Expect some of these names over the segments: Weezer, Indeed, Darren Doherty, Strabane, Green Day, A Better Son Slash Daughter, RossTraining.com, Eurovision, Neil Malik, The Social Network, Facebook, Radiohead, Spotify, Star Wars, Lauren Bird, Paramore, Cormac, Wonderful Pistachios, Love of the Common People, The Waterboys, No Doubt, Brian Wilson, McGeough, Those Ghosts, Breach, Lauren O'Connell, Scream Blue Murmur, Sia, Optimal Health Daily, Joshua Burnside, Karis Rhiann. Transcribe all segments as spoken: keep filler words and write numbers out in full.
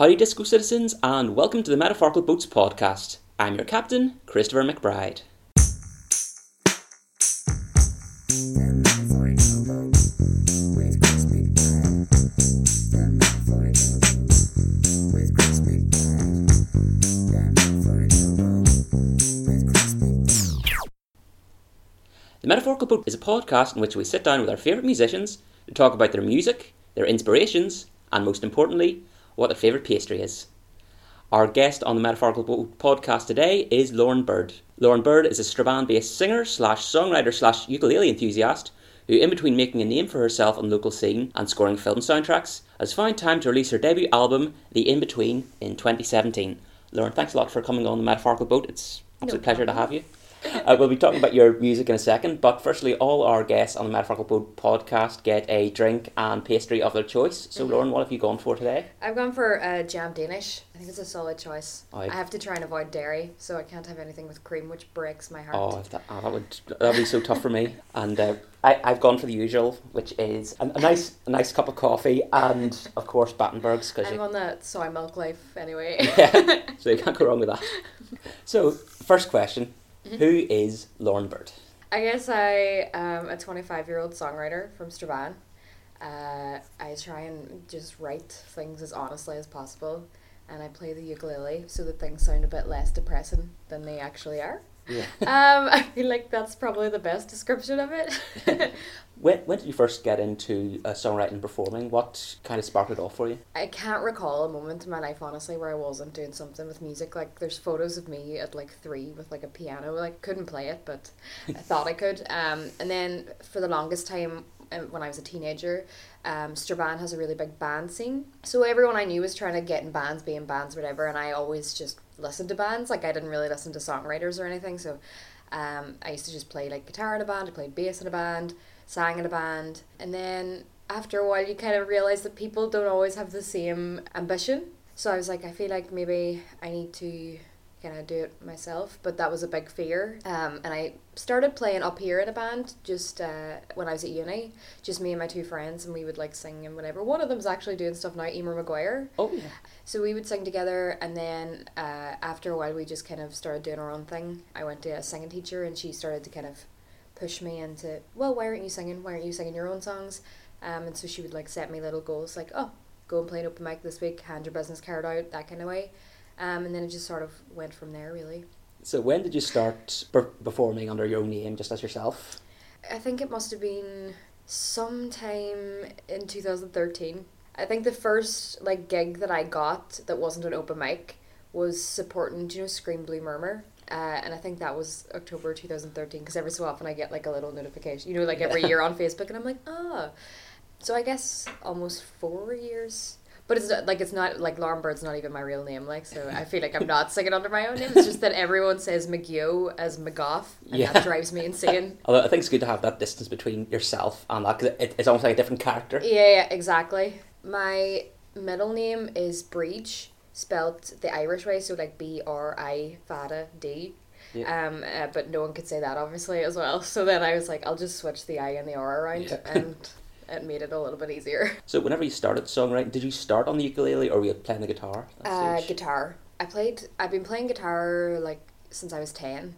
Howdy Disco Citizens, and welcome to the Metaphorical Boats podcast. I'm your captain, Christopher McBride. The Metaphorical Boat is a podcast in which we sit down with our favourite musicians to talk about their music, their inspirations, and most importantly, what their favourite pastry is. Our guest on the Metaphorical Boat podcast today is Lauren Bird. Lauren Bird is a Strabane-based singer slash songwriter slash ukulele enthusiast who, in between making a name for herself on the local scene and scoring film soundtracks, has found time to release her debut album, The In Between, in twenty seventeen. Lauren, thanks a lot for coming on the Metaphorical Boat. It's an absolute pleasure to have you. Uh, we'll be talking about your music in a second, but firstly, all our guests on the Metaphorical Boat podcast get a drink and pastry of their choice. So, mm-hmm. Lauren, what have you gone for today? I've gone for a uh, jam Danish. I think it's a solid choice. Aye. I have to try and avoid dairy, so I can't have anything with cream, which breaks my heart. Oh, that, oh, that would that would be so tough for me. And uh, I, I've gone for the usual, which is a, a nice a nice cup of coffee and, of course, Battenbergs. Cause I'm you, on that soy milk life anyway. Yeah, so you can't go wrong with that. So, first question. Mm-hmm. Who is Lauren Bird? I guess I am a twenty-five-year-old songwriter from Strabane. Uh, I try and just write things as honestly as possible, and I play the ukulele so that things sound a bit less depressing than they actually are. Yeah. um, I feel like that's probably the best description of it. when, when did you first get into uh, songwriting and performing? What kind of sparked it off for you? I can't recall a moment in my life, honestly, where I wasn't doing something with music. Like, there's photos of me at like three with like a piano. Like, couldn't play it, but I thought I could. Um, and then for the longest time, when I was a teenager, um, Strabane has a really big band scene. So everyone I knew was trying to get in bands, be in bands, whatever, and I always just listened to bands. Like, I didn't really listen to songwriters or anything, so um, I used to just play like guitar in a band, I played bass in a band, sang in a band, and then after a while you kind of realise that people don't always have the same ambition. So I was like, I feel like maybe I need to kind of do it myself, but that was a big fear. Um, and I started playing up here in a band just uh, when I was at uni, just me and my two friends, and we would like sing and whatever. One of them's actually doing stuff now, Eimear McGuire. Oh yeah. So we would sing together, and then uh, after a while we just kind of started doing our own thing. I went to a singing teacher, and she started to kind of push me into, well, why aren't you singing? Why aren't you singing your own songs? Um, and so she would like set me little goals, like, oh, go and play an open mic this week, hand your business card out, that kind of way. Um, and then it just sort of went from there, really. So when did you start per- performing under your own name, just as yourself? I think it must have been sometime in two thousand thirteen. I think the first like gig that I got that wasn't an open mic was supporting, do you know, Scream Blue Murmur? Uh, and I think that was October two thousand thirteen, because every so often I get like a little notification, you know, like every year on Facebook, and I'm like, oh. So I guess almost four years. But it's not, like, it's not, like, Lauren Bird's not even my real name, like, so I feel like I'm not singing under my own name. It's just that everyone says McGeough as McGeough, and yeah. That drives me insane. Although I think it's good to have that distance between yourself and that, because it, it's almost like a different character. Yeah, yeah, exactly. My middle name is Breach, spelt the Irish way, so, like, B R I F A D A D. Yeah. Um, uh, but no one could say that, obviously, as well. So then I was like, I'll just switch the I and the R around, yeah. and... it made it a little bit easier. So whenever you started songwriting, did you start on the ukulele, or were you playing the guitar? Uh, guitar. I played, I've been playing guitar like since I was ten.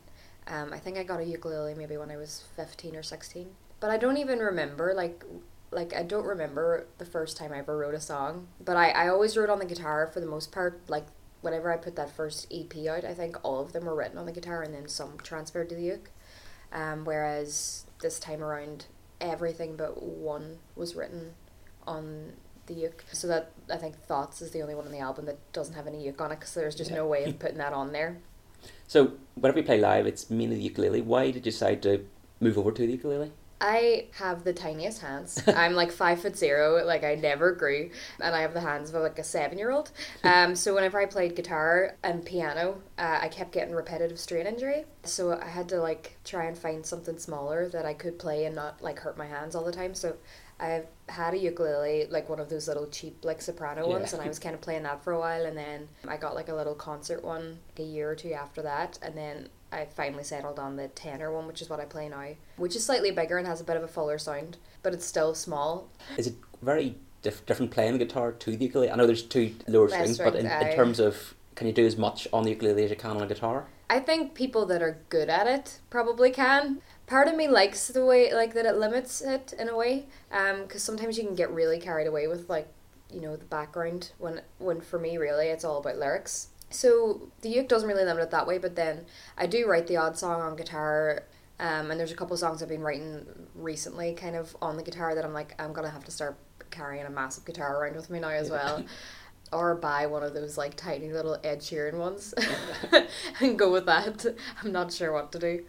Um, I think I got a ukulele maybe when I was fifteen or sixteen. But I don't even remember, like, like I don't remember the first time I ever wrote a song. But I, I always wrote on the guitar for the most part. Like, whenever I put that first E P out, I think all of them were written on the guitar and then some transferred to the uke. Um, whereas this time around, everything but one was written on the uke. So that, I think Thoughts is the only one on the album that doesn't have any uke on it, because there's just yeah. no way of putting that on there. So whenever you play live, it's mainly the ukulele. Why did you decide to move over to the ukulele? I have the tiniest hands. I'm like five foot zero, like I never grew, and I have the hands of like a seven-year-old. Um, so whenever I played guitar and piano, uh, I kept getting repetitive strain injury. So I had to like try and find something smaller that I could play and not like hurt my hands all the time. So I had a ukulele, like one of those little cheap like soprano yeah. ones, and I was kind of playing that for a while, and then I got like a little concert one like, a year or two after that, and then I finally settled on the tenor one, which is what I play now, which is slightly bigger and has a bit of a fuller sound, but it's still small. Is it very diff- different playing guitar to the ukulele? I know there's two lower strings, but in, in terms of can you do as much on the ukulele as you can on a guitar? I think people that are good at it probably can. Part of me likes the way, like, that it limits it in a way, um, because sometimes you can get really carried away with, like, you know, the background, when, when for me, really, it's all about lyrics. So the uke doesn't really limit it that way, but then I do write the odd song on guitar, um, and there's a couple of songs I've been writing recently, kind of, on the guitar that I'm like, I'm going to have to start carrying a massive guitar around with me now as well. Or buy one of those, like, tiny little Ed Sheeran ones and go with that. I'm not sure what to do.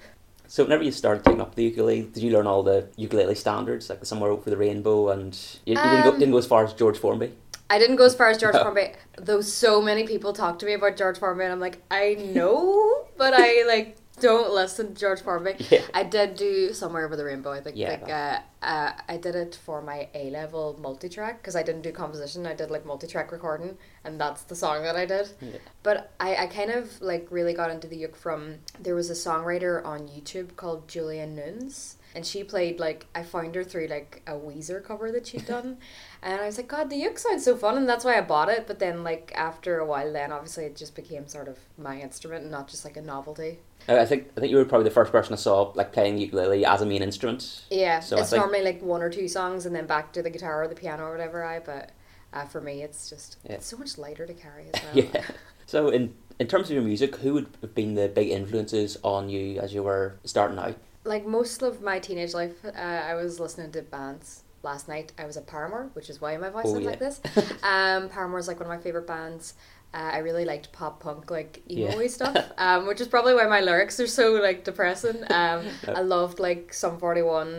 So whenever you started taking up the ukulele, did you learn all the ukulele standards, like the Somewhere Over the Rainbow, and you, you um, didn't, go, didn't go as far as George Formby? I didn't go as far as George no. Formby, though so many people talk to me about George Formby, and I'm like, I know, but I, like, don't listen to George Formby. Yeah. I did do Somewhere Over the Rainbow, I think. Yeah, like, uh, uh, I did it for my A-level multi-track, because I didn't do composition, I did, like, multi-track recording, and that's the song that I did. Yeah. But I, I kind of, like, really got into the uke from, there was a songwriter on YouTube called Julia Nunes, and she played, like, I found her through, like, a Weezer cover that she'd done, and I was like, God, the uke sounds so fun, and that's why I bought it, but then, like, after a while then, obviously, it just became sort of my instrument, and not just, like, a novelty. I think I think you were probably the first person I saw, like, playing ukulele as a main instrument. Yeah, so it's think... normally, like, one or two songs, and then back to the guitar or the piano or whatever, I, but uh, for me, it's just, yeah. it's so much lighter to carry as well. Yeah. So, in, in terms of your music, who would have been the big influences on you as you were starting out? Like, most of my teenage life, uh, I was listening to bands. Last night, I was at Paramore, which is why my voice oh, is yeah. like this. Um, Paramore's, like, one of my favourite bands. Uh, I really liked pop punk, like, emo-y yeah. stuff, um, which is probably why my lyrics are so, like, depressing. Um, no. I loved, like, Sum forty-one.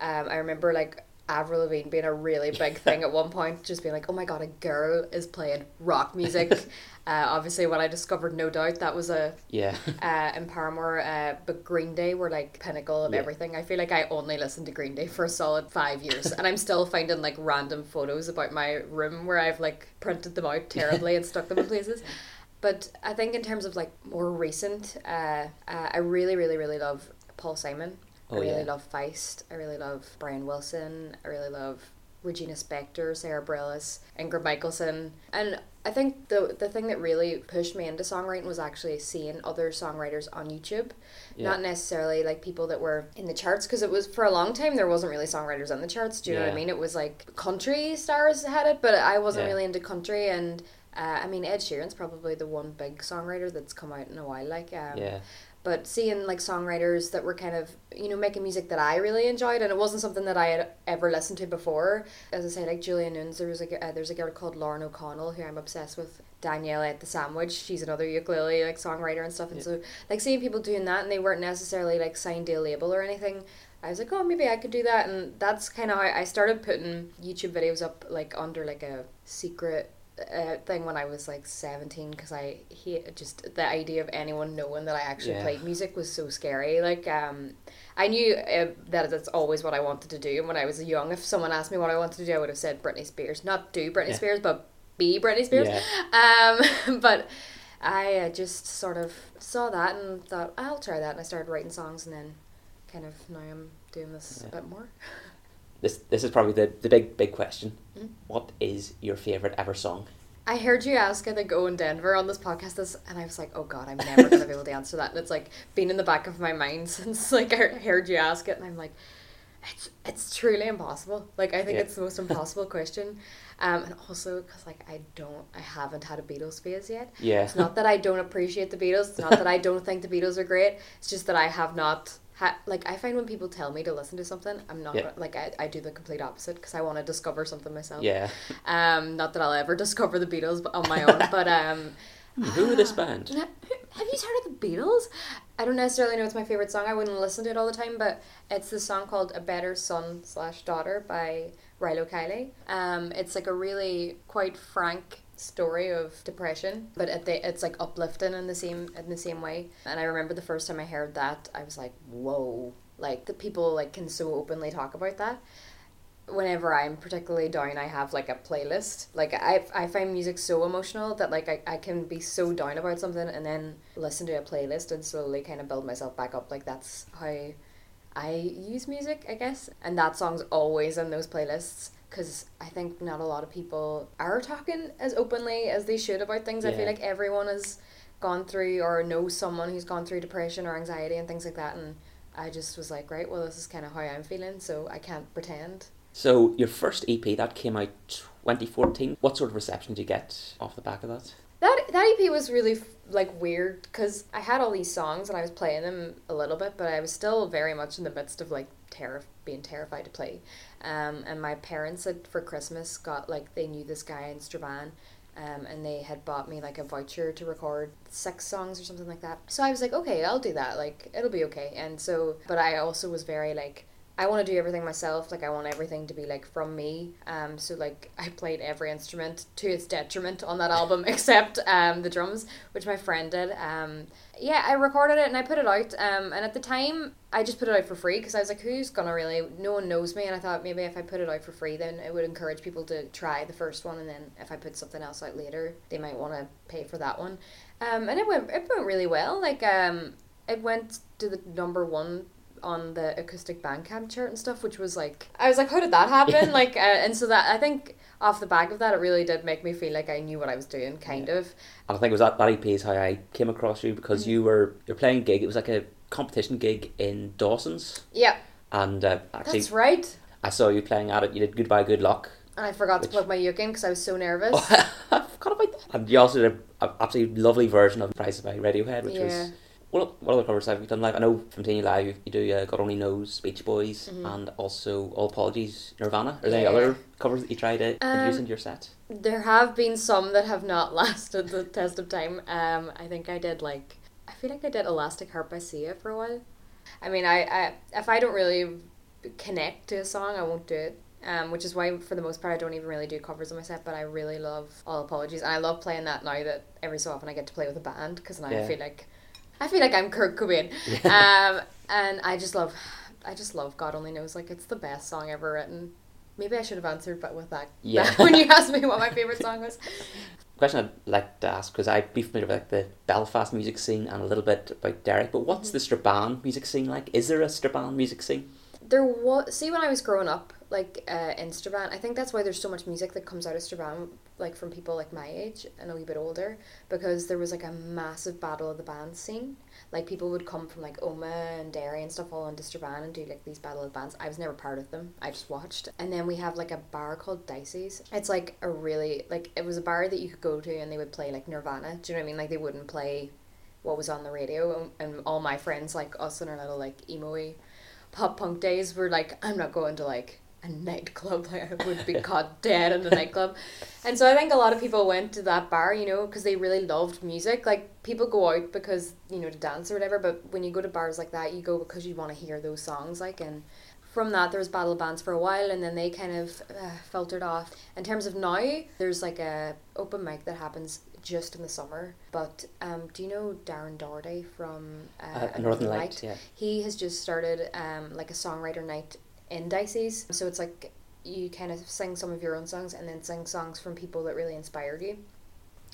Um, I remember, like, Avril Lavigne being a really big thing at one point, just being like, oh my God, a girl is playing rock music. uh, obviously, when I discovered No Doubt, that was a... Yeah. Uh, in Paramore, uh, but Green Day were, like, pinnacle of yeah. everything. I feel like I only listened to Green Day for a solid five years, and I'm still finding, like, random photos about my room where I've, like, printed them out terribly and stuck them in places. But I think in terms of, like, more recent, uh, uh, I really, really, really love Paul Simon. Oh, I really yeah. love Feist. I really love Brian Wilson. I really love Regina Spektor, Sarah Bareilles, Ingrid Michaelson. And I think the the thing that really pushed me into songwriting was actually seeing other songwriters on YouTube. Yeah. Not necessarily like people that were in the charts, because it was, for a long time, there wasn't really songwriters on the charts. Do you yeah. know what I mean? It was like country stars had it, but I wasn't yeah. really into country. And uh, I mean, Ed Sheeran's probably the one big songwriter that's come out in a while. Like, um, yeah. But seeing, like, songwriters that were kind of, you know, making music that I really enjoyed, and it wasn't something that I had ever listened to before. As I say, like, Julia Nunes, there was a, uh, there's a girl called Lauren O'Connell who I'm obsessed with, Daniela at the Sandwich, she's another ukulele, like, songwriter and stuff, and yeah. so, like, seeing people doing that, and they weren't necessarily, like, signed to a label or anything, I was like, oh, maybe I could do that, and that's kind of how I started putting YouTube videos up, like, under, like, a secret... Uh, thing when I was like seventeen, because I hate just the idea of anyone knowing that I actually yeah. played music was so scary. Like, um, I knew uh, that that's always what I wanted to do, and when I was young, if someone asked me what I wanted to do, I would have said Britney Spears, not do Britney yeah. Spears, but be Britney Spears. Yeah. Um, but I uh, just sort of saw that and thought, I'll try that, and I started writing songs, and then kind of now I'm doing this yeah. a bit more. This this is probably the, the big, big question. Mm-hmm. What is your favourite ever song? I heard you ask, I think, Owen Denver on this podcast, this, and I was like, oh God, I'm never going to be able to answer that. And it's, like, been in the back of my mind since, like, I heard you ask it, and I'm like, it's it's truly impossible. Like, I think yeah. it's the most impossible question. Um, and also, because, like, I don't, I haven't had a Beatles phase yet. Yeah. It's not that I don't appreciate the Beatles. It's not that I don't think the Beatles are great. It's just that I have not... Like, I find when people tell me to listen to something, I'm not, yeah. gonna, like, I, I do the complete opposite, because I want to discover something myself. Yeah. Um, not that I'll ever discover the Beatles on my own, but... um, Who are this band? Have you heard of the Beatles? I don't necessarily know it's my favourite song, I wouldn't listen to it all the time, but it's this song called A Better Son Slash Daughter by Rilo Kiley. Um, it's, like, a really quite frank... story of depression, but at the, it's like uplifting in the same in the same way. And I remember the first time I heard that, I was like, whoa, like the people like can so openly talk about that. Whenever I'm particularly down, I have like a playlist. Like I I find music so emotional that like I, I can be so down about something and then listen to a playlist and slowly kind of build myself back up. Like that's how I use music, I guess. And that song's always in those playlists. because I think not a lot of people are talking as openly as they should about things. Yeah. I feel like everyone has gone through or knows someone who's gone through depression or anxiety and things like that, and I just was like, right, well, this is kind of how I'm feeling, so I can't pretend. So your first E P, that came out twenty fourteen. What sort of reception did you get off the back of that? That that E P was really, like, weird, because I had all these songs and I was playing them a little bit, but I was still very much in the midst of, like, terror, being terrified to play. Um, and my parents had, for Christmas, got, like, they knew this guy in Strabane, um, and they had bought me, like, a voucher to record six songs or something like that. So I was like, okay, I'll do that, like, it'll be okay. And so, but I also was very, like, I want to do everything myself, like I want everything to be like from me, um, so like I played every instrument to its detriment on that album except um, the drums, which my friend did. Um, yeah, I recorded it and I put it out, um, and at the time I just put it out for free because I was like, who's gonna really, no one knows me, and I thought maybe if I put it out for free then it would encourage people to try the first one, and then if I put something else out later they might want to pay for that one. Um, and it went, it went really well, like um, it went to the number one on the acoustic Bandcamp chart and stuff, which was like, I was like, how did that happen? Like, uh, and so that, I think off the back of that, it really did make me feel like I knew what I was doing, kind yeah. of. And I think it was that, that E P is how I came across you, because mm-hmm. you were you're playing a gig, it was like a competition gig in Dawson's. Yeah. And uh, actually... That's right. I saw you playing at it, you did Goodbye Good Luck. And I forgot which... to plug my uke in because I was so nervous. Oh, I forgot about that. And you also did an absolutely lovely version of Price of My Radiohead, which yeah. was... What other covers have you done live? I know from Tiny Live you do uh, God Only Knows, Beach Boys, mm-hmm. and also All Apologies, Nirvana. Are there yeah. any other covers that you try to um, introduce into your set? There have been some that have not lasted the test of time. Um, I think I did like, I feel like I did Elastic Heart by Sia for a while. I mean, I, I if I don't really connect to a song, I won't do it. Um, which is why, for the most part, I don't even really do covers on my set, but I really love All Apologies. And I love playing that now that every so often I get to play with a band, because now yeah. I feel like... I feel like I'm Kurt Cobain. Yeah. Um, and I just love, I just love God Only Knows. Like, it's the best song ever written. Maybe I should have answered but with that, yeah. that when you asked me what my favourite song was. The question I'd like to ask, because I'd be familiar with like the Belfast music scene and a little bit about Derek, but what's the Strabane music scene like? Is there a Strabane music scene? There was, see when I was growing up, like uh, in Strabane, I think that's why there's so much music that comes out of Strabane, like from people like my age and a wee bit older, because there was like a massive battle of the band scene. Like people would come from like Oma and Derry and stuff all onto Strabane and do like these battle of the bands. I was never part of them, I just watched. And then we have like a bar called Dicey's. It's like a really, like it was a bar that you could go to and they would play like Nirvana, do you know what I mean? Like they wouldn't play what was on the radio, and, and all my friends like us in our little like emo-y pop punk days were like, I'm not going to like a nightclub, like I would be caught dead in a nightclub. And so I think a lot of people went to that bar, you know, because they really loved music. Like people go out because, you know, to dance or whatever, but when you go to bars like that you go because you want to hear those songs, like. And from that there was battle bands for a while, and then they kind of uh, filtered off. In terms of now, there's like a open mic that happens just in the summer, but um, do you know Darren Doherty from uh, uh, Northern Light? Light? Yeah. He has just started um, like a songwriter night in Dicey's, so it's like you kind of sing some of your own songs and then sing songs from people that really inspired you,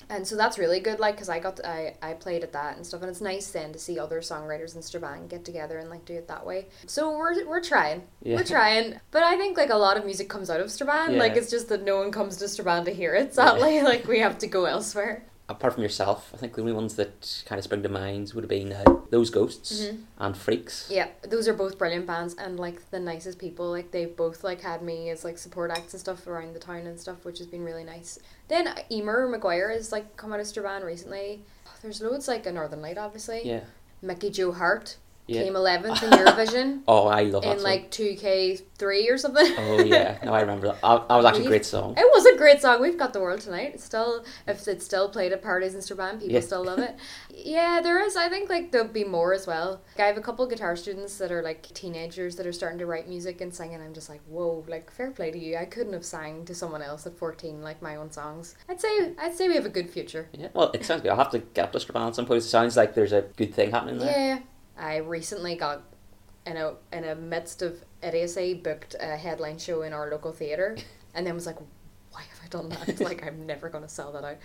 and so that's really good, like, because I got to, I, I played at that and stuff, and it's nice then to see other songwriters in Strabane get together and like do it that way. So we're we're trying yeah. we're trying, but I think like a lot of music comes out of Strabane, yeah. like it's just that no one comes to Strabane to hear it, sadly. Yeah. Like we have to go elsewhere. Apart from yourself, I think the only ones that kind of spring to mind would have been uh, Those Ghosts mm-hmm. and Freaks. Yeah, those are both brilliant bands and like the nicest people. Like they both like had me as like support acts and stuff around the town and stuff, which has been really nice. Then Eimear McGuire has like come out of Strabane recently. Oh, there's loads, like a Northern Light, obviously. Yeah. McGeough yeah. came eleventh in Eurovision. Oh, I love that in song. Like two K three or something. Oh yeah, no, I remember that. I, I was actually We've, a great song. It was a great song. We've Got the World Tonight. It's still, if it's still played at parties in Strabane, people yeah. still love it. Yeah, there is. I think like there'll be more as well. Like, I have a couple of guitar students that are like teenagers that are starting to write music and sing, and I'm just like, whoa, like fair play to you. I couldn't have sang to someone else at fourteen like my own songs. I'd say I'd say we have a good future. Yeah, well, it sounds good. I'll have to get up to Strabane at some point. It sounds like there's a good thing happening there. Yeah. I recently got, in a in a midst of idiocy, booked a headline show in our local theatre, and then was like, why have I done that? Like, I'm never going to sell that out,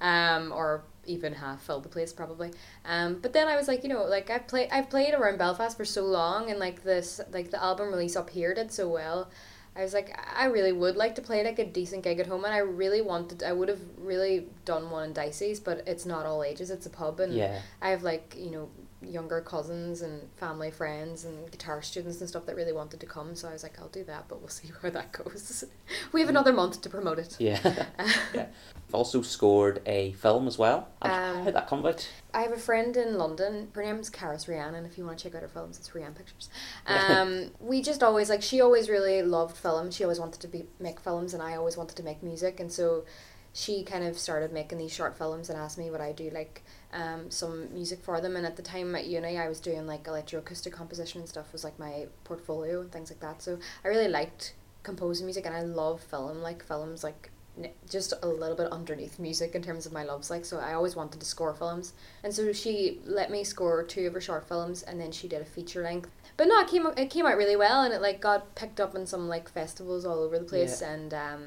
um, or even half fill the place probably. Um, but then I was like, you know, like I've played I've played around Belfast for so long, and like this, like the album release Up Here did so well. I was like, I really would like to play like a decent gig at home, and I really wanted, I would have really done one in Dicey's, but it's not all ages, it's a pub, and yeah. I have like, you know, younger cousins and family friends and guitar students and stuff that really wanted to come, so I was like, I'll do that, but we'll see how that goes. We have another month to promote it. Yeah. Yeah. I've also scored a film as well. How did that come about? I have a friend in London, her name's Karis Rhiann, and if you want to check out her films, it's Rhiann Pictures. Um, we just always, like, she always really loved film, she always wanted to be make films, and I always wanted to make music, and so she kind of started making these short films and asked me would I do like um some music for them, and at the time at uni I was doing like electroacoustic composition and stuff was like my portfolio and things like that, so I really liked composing music, and I love film, like films like just a little bit underneath music in terms of my loves, like, so I always wanted to score films, and so she let me score two of her short films, and then she did a feature length, but no, it came it came out really well, and it like got picked up in some like festivals all over the place. Yeah. And um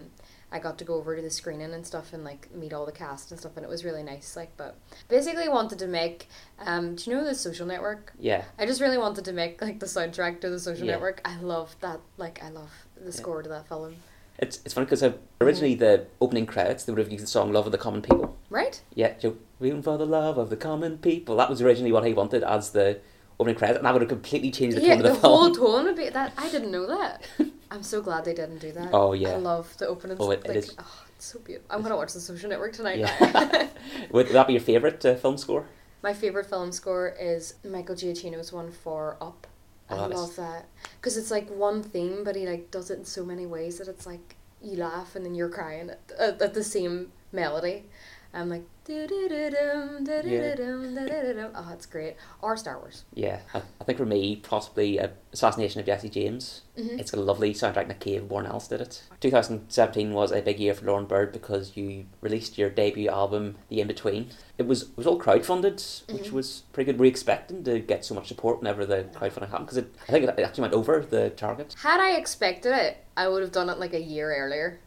I got to go over to the screening and stuff and like meet all the cast and stuff, and it was really nice, like, but basically wanted to make um do you know The Social Network? Yeah. I just really wanted to make like the soundtrack to The Social yeah. Network. I love that, like I love the score yeah. to that film. It's it's funny because originally the opening credits, they would have used the song Love of the Common People. Right? Yeah, room for the love of the common people. That was originally what he wanted as the opening credits, and that would have completely changed the yeah, tone of the, the film. The whole tone would be that. I didn't know that. I'm so glad they didn't do that. Oh, yeah. I love the opening. Oh, it, like, it is. Oh, it's so beautiful. I'm going to watch The Social Network tonight. Yeah. Would that be your favourite uh, film score? My favourite film score is Michael Giacchino's one for Up. I oh, love that, because it's like one theme, but he like does it in so many ways that it's like you laugh and then you're crying at, at, at the same melody. I'm like do do do dum do do dum do do dum. Oh, it's great. Or Star Wars. Yeah, I, I think for me possibly uh, Assassination of Jesse James. Mm-hmm. It's got a lovely soundtrack. Nick Cave, Warren Ellis did it. twenty seventeen was a big year for Lauren Bird because you released your debut album, The In Between. It was it was all crowdfunded, which mm-hmm. was pretty good. Were you expecting to get so much support whenever the crowdfunding happened? Because I think it actually went over the target. Had I expected it, I would have done it like a year earlier.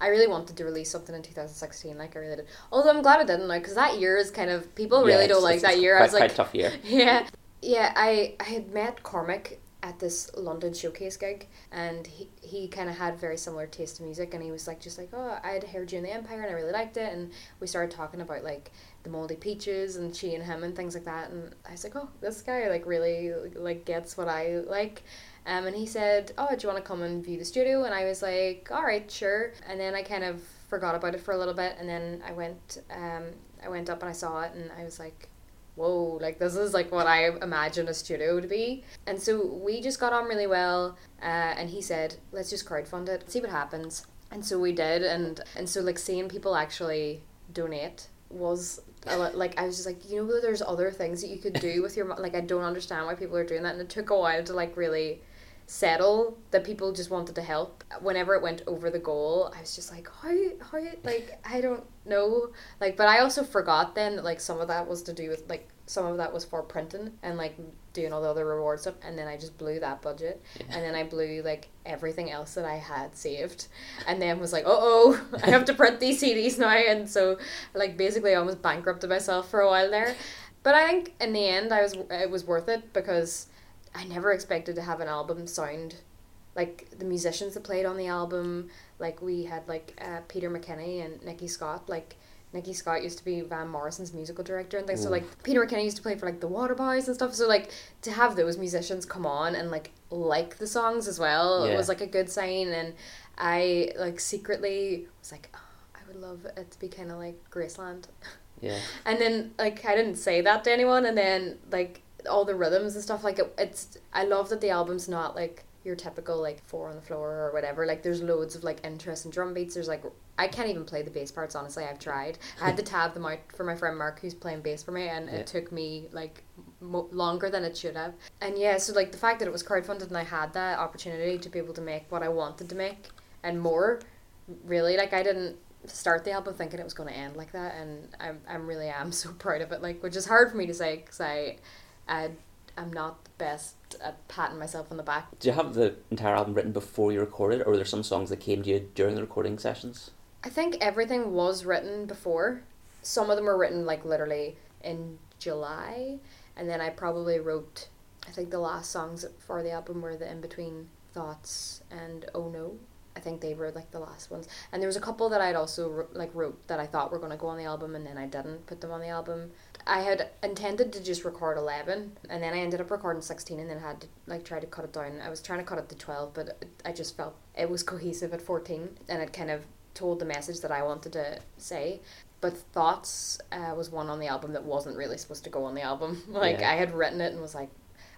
I really wanted to release something in two thousand sixteen, like I really did. Although I'm glad I didn't, like, because that year is kind of, people really yeah, don't like that year. Quite, I was like, quite a tough year. Yeah. Yeah, I, I had met Cormac at this London showcase gig, and he, he kind of had very similar taste in music, and he was like, just like, oh, I had heard you in the Empire, and I really liked it, and we started talking about, like, the Mouldy Peaches, and She and Him, and things like that, and I was like, oh, this guy, like, really, like, gets what I like. Um, and he said, oh, do you want to come and view the studio? And I was like, all right, sure. And then I kind of forgot about it for a little bit. And then I went um, I went up and I saw it, and I was like, whoa, like this is like what I imagined a studio to be. And so we just got on really well. Uh, and he said, let's just crowdfund it, see what happens. And so we did. And, and so like seeing people actually donate was like, I was just like, you know, there's other things that you could do with your money. Like, I don't understand why people are doing that. And it took a while to like really settle that people just wanted to help. Whenever it went over the goal, I was just like, how, how, like, I don't know, like, but I also forgot then that like some of that was to do with like some of that was for printing and like doing all the other reward stuff, and then I just blew that budget. Yeah. And then I blew like everything else that I had saved, and then was like, uh oh, I have to print these C Ds now, and so like basically I almost bankrupted myself for a while there, but I think in the end I was it was worth it, because I never expected to have an album sound like the musicians that played on the album. Like we had like uh, Peter McKinney and Nikki Scott. Like Nikki Scott used to be Van Morrison's musical director and things. Ooh. So like Peter McKinney used to play for like the Waterboys and stuff. So like to have those musicians come on and like like the songs as well, yeah. It was like a good sign. And I like secretly was like, oh, I would love it to be kind of like Graceland. Yeah. And then like I didn't say that to anyone, and then like all the rhythms and stuff, like it, it's I love that the album's not like your typical like four on the floor or whatever. Like there's loads of like interesting drum beats. There's like I can't even play the bass parts, honestly. I've tried. I had to tab them out for my friend Mark, who's playing bass for me, and yeah. It took me like mo- longer than it should have. And yeah, so like the fact that it was crowdfunded and I had that opportunity to be able to make what I wanted to make and more, really, like I didn't start the album thinking it was going to end like that, and I'm I'm really am so proud of it, like, which is hard for me to say because I I, I'm not the best at patting myself on the back. Did you have the entire album written before you recorded, or were there some songs that came to you during the recording sessions? I think everything was written before. Some of them were written like literally in July, and then I probably wrote, I think the last songs for the album were the In Between Thoughts and Oh No. I think they were like the last ones, and there was a couple that I'd also like wrote that I thought were going to go on the album, and then I didn't put them on the album. I had intended to just record eleven, and then I ended up recording sixteen, and then had to like try to cut it down. I was trying to cut it to twelve, but I just felt it was cohesive at fourteen, and it kind of told the message that I wanted to say. But Thoughts uh, was one on the album that wasn't really supposed to go on the album. Like yeah. I had written it and was like,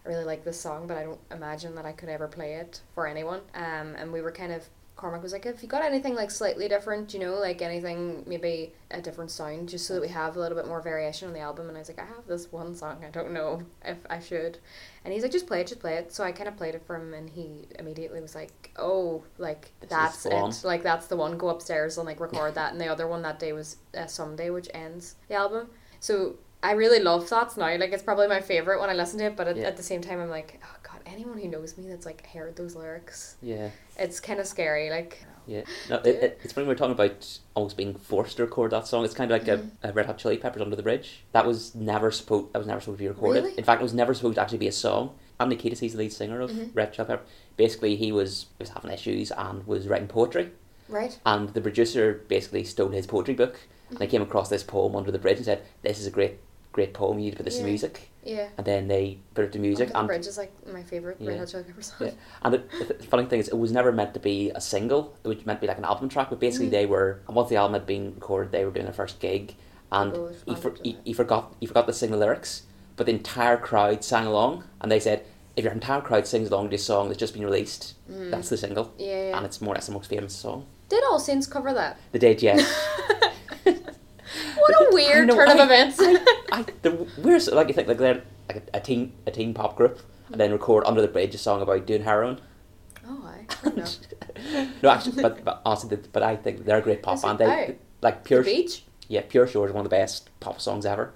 I really like this song, but I don't imagine that I could ever play it for anyone. Um, and we were kind of, Cormac was like, have you got anything like slightly different, you know, like anything, maybe a different sound, just so that we have a little bit more variation on the album. And I was like, I have this one song, I don't know if I should. And he's like, just play it, just play it. So I kind of played it for him, and he immediately was like, oh, like this that's it, like that's the one, go upstairs and like record that. And the other one that day was uh, Someday, which ends the album. So I really love Thoughts now, like it's probably my favourite when I listen to it, but at, yeah. at the same time I'm like, oh god, anyone who knows me that's like heard those lyrics, yeah, it's kind of scary, like. Yeah, no, it, it, it's when we're talking about almost being forced to record that song, it's kind of like mm. a, a Red Hot Chili Peppers Under the Bridge. That was never supposed, that was never supposed to be recorded. Really? In fact, it was never supposed to actually be a song. Andy Kiedis, he's the lead singer of mm-hmm. Red Hot Chili Peppers. Basically he was, was having issues and was writing poetry. Right. And the producer basically stole his poetry book, mm-hmm. and they came across this poem Under the Bridge and said, this is a great great poem, you need to put this yeah. to music. Yeah. And then they put it to music. Under the Bridge is like my favourite Red Hot Chili Peppers song. Yeah. And it, the funny thing is, it was never meant to be a single, it was meant to be like an album track, but basically mm-hmm. they were, and once the album had been recorded, they were doing their first gig, and oh, he, for, he, he forgot he forgot to sing the lyrics, but the entire crowd sang along, and they said, if your entire crowd sings along to this song that's just been released, mm. that's the single. Yeah, yeah. And it's more or less the most famous song. Did All Saints cover that? They did, yes. What a weird know, turn I, of events! I, I, the weirdest, like you think, like they're like a, a teen, a teen pop group, and then record Under the Bridge a song about doing heroin. Oh, I know. No, actually, but, but honestly, but I think they're a great pop band. They oh, like Pure the Beach. Yeah, Pure Shore is one of the best pop songs ever.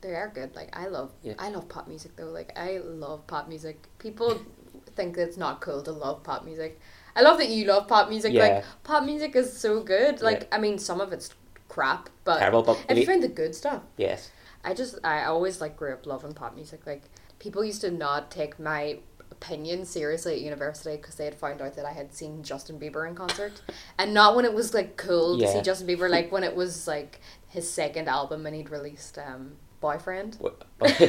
They are good. Like I love, yeah. I love pop music though. Like I love pop music. People think that it's not cool to love pop music. I love that you love pop music. Yeah. Like pop music is so good. Like yeah. I mean, some of it's crap, but terrible, but have you found the good stuff? Yes. I just I always like grew up loving pop music. Like people used to not take my opinion seriously at university because they had found out that I had seen Justin Bieber in concert, and not when it was like cool yeah. to see Justin Bieber, like when it was like his second album and he'd released um Boyfriend. What? But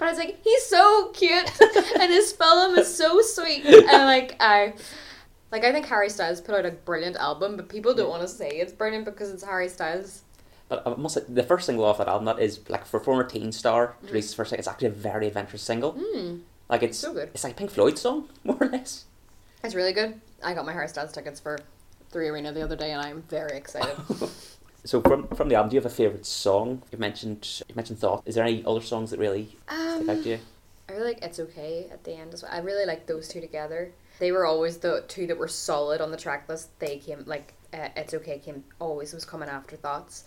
I was like, he's so cute and his film is so sweet, and like I Like, I think Harry Styles put out a brilliant album, but people don't yeah. want to say it's brilliant because it's Harry Styles. But I must say, the first single off that album, that is, like, for a former teen star to mm. release his first single, it's actually a very adventurous single. Mm. Like, it's so good. It's like a Pink Floyd song, more or less. It's really good. I got my Harry Styles tickets for Three Arena the other day, and I'm very excited. So, from from the album, do you have a favourite song? You've mentioned, you've mentioned Thought. Is there any other songs that really um, stick out to you? I really like It's Okay at the end as well. I really like those two together. They were always the two that were solid on the track list. They came, like, uh, It's Okay came, always was coming after Thoughts.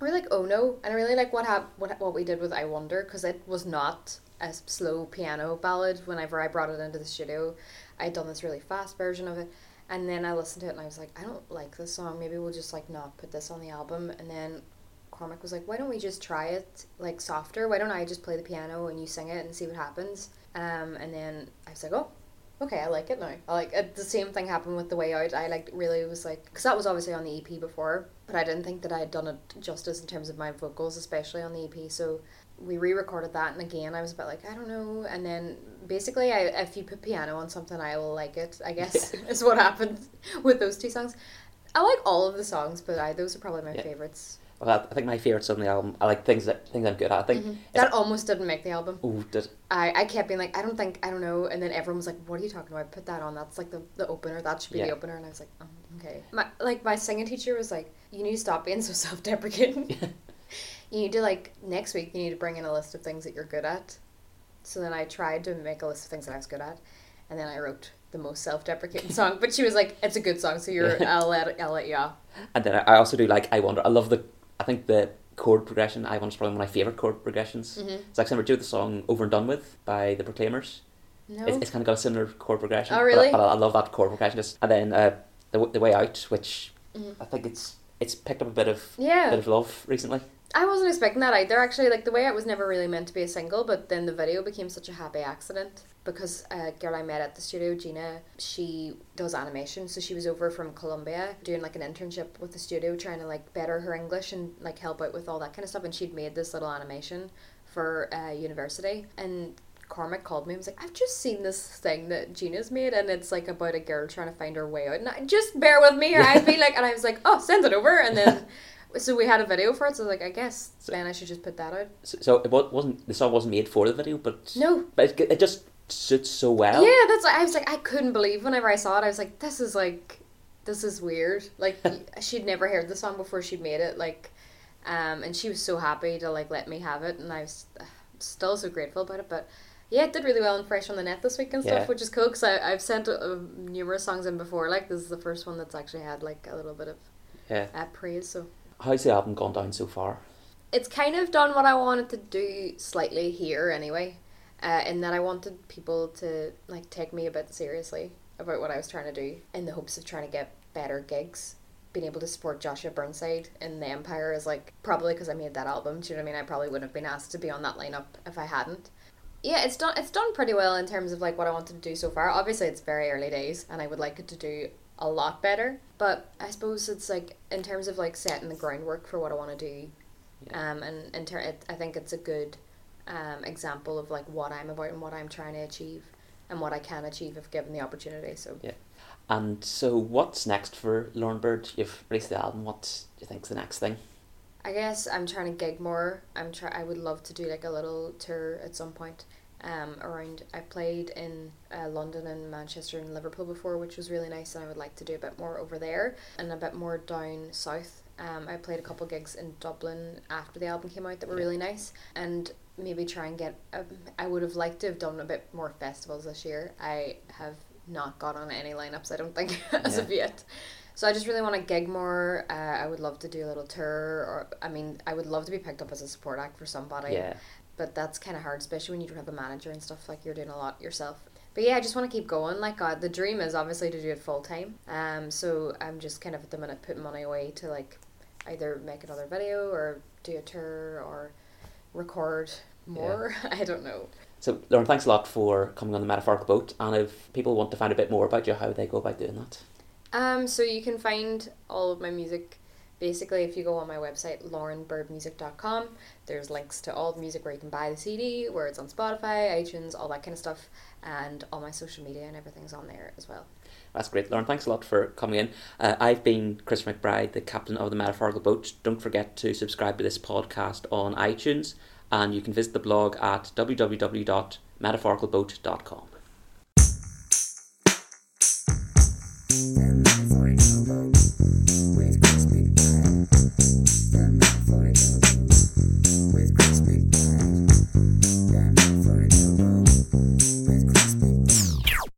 I really like Oh No, and I really like what hap- what, what we did with I Wonder, because it was not a slow piano ballad. Whenever I brought it into the studio, I'd done this really fast version of it, and then I listened to it and I was like, I don't like this song, maybe we'll just, like, not put this on the album. And then Cormac was like, why don't we just try it, like, softer? Why don't I just play the piano and you sing it and see what happens? Um, and then I was like, oh, okay, I like it now. I like it. The same thing happened with The Way Out. I like really was like, because that was obviously on the E P before, but I didn't think that I had done it justice in terms of my vocals, especially on the E P. So we re-recorded that, and again I was a bit like, I don't know. And then basically, I if you put piano on something, I will like it, I guess, is what happened with those two songs. I like all of the songs, but I, those are probably my yeah. favourites. Well, I think my favourite song on the album, I like things that things I'm good at. I think mm-hmm. that almost didn't make the album. Ooh, did I, I kept being like, I don't think, I don't know, and then everyone was like, what are you talking about? Put that on, that's like the, the opener, that should be yeah. the opener, and I was like, oh, okay. My, like, my singing teacher was like, you need to stop being so self-deprecating. Yeah. You need to, like, next week you need to bring in a list of things that you're good at. So then I tried to make a list of things that I was good at, and then I wrote the most self-deprecating song, but she was like, it's a good song, so you're, yeah. I'll let, I'll let you off. And then I also do like I Wonder. I love the I think the chord progression, I want is probably one of my favourite chord progressions. Mm-hmm. It's like similar to the song Over and Done With by The Proclaimers. No. It's, it's kind of got a similar chord progression. Oh, really? But I, but I love that chord progression. And then uh, the, the Way Out, which mm-hmm. I think it's it's picked up a bit of yeah. bit of love recently. I wasn't expecting that either, actually. Like, The Way Out was never really meant to be a single, but then the video became such a happy accident because a girl I met at the studio, Gina, she does animation, so she was over from Colombia doing, like, an internship with the studio, trying to, like, better her English and, like, help out with all that kind of stuff, and she'd made this little animation for uh, university, and Cormac called me and was like, I've just seen this thing that Gina's made, and it's like about a girl trying to find her way out, and I, just bear with me, or I'd be like, and I was like, oh, send it over, and then so we had a video for it, so I was like, I guess so, then I should just put that out. So, so it wasn't, the song wasn't made for the video, but no, but it, it just suits so well. Yeah, that's I was like, I couldn't believe whenever I saw it, I was like, this is like, this is weird. Like, she'd never heard the song before she'd made it, like, um, and she was so happy to like let me have it, and I was uh, still so grateful about it, but. Yeah, it did really well in Fresh on the Net this week and stuff, yeah. Which is cool because I've sent uh, numerous songs in before. Like, this is the first one that's actually had like a little bit of yeah. uh, praise. So, how's the album gone down so far? It's kind of done what I wanted to do slightly here anyway, uh, in that I wanted people to like take me a bit seriously about what I was trying to do in the hopes of trying to get better gigs. Being able to support Joshua Burnside in the Empire is like probably because I made that album. Do you know what I mean? I probably wouldn't have been asked to be on that lineup if I hadn't. Yeah, it's done It's done pretty well in terms of like what I wanted to do so far. Obviously, it's very early days and I would like it to do a lot better. But I suppose it's like in terms of like setting the groundwork for what I want to do. Yeah. Um, and in ter- it, I think it's a good um, example of like what I'm about and what I'm trying to achieve and what I can achieve if given the opportunity. So yeah. And so what's next for Lauren Bird? You've released the album. What do you think's the next thing? I guess I'm trying to gig more. I'm try. I would love to do like a little tour at some point. Um, around I played in uh, London and Manchester and Liverpool before, which was really nice, and I would like to do a bit more over there and a bit more down south. Um, I played a couple gigs in Dublin after the album came out that were really nice, and maybe try and get. A, I would have liked to have done a bit more festivals this year. I have not got on any lineups, I don't think, as yeah. of yet. So I just really want to gig more. Uh, I would love to do a little tour. Or I mean, I would love to be picked up as a support act for somebody. Yeah. But that's kind of hard, especially when you don't have a manager and stuff. Like, you're doing a lot yourself. But yeah, I just want to keep going. Like, uh, the dream is obviously to do it full time. Um, so I'm just kind of at the minute putting money away to like either make another video or do a tour or record more. Yeah. I don't know. So, Lauren, thanks a lot for coming on the Metaphorical Boat. And if people want to find a bit more about you, how would they go about doing that? Um, so you can find all of my music, basically, if you go on my website, lauren bird music dot com. There's links to all the music where you can buy the C D, where it's on Spotify, iTunes, all that kind of stuff, and all my social media and everything's on there as well. That's great, Lauren. Thanks a lot for coming in. Uh, I've been Christopher McBride, the captain of the Metaphorical Boat. Don't forget to subscribe to this podcast on iTunes, and you can visit the blog at w w w dot metaphorical boat dot com.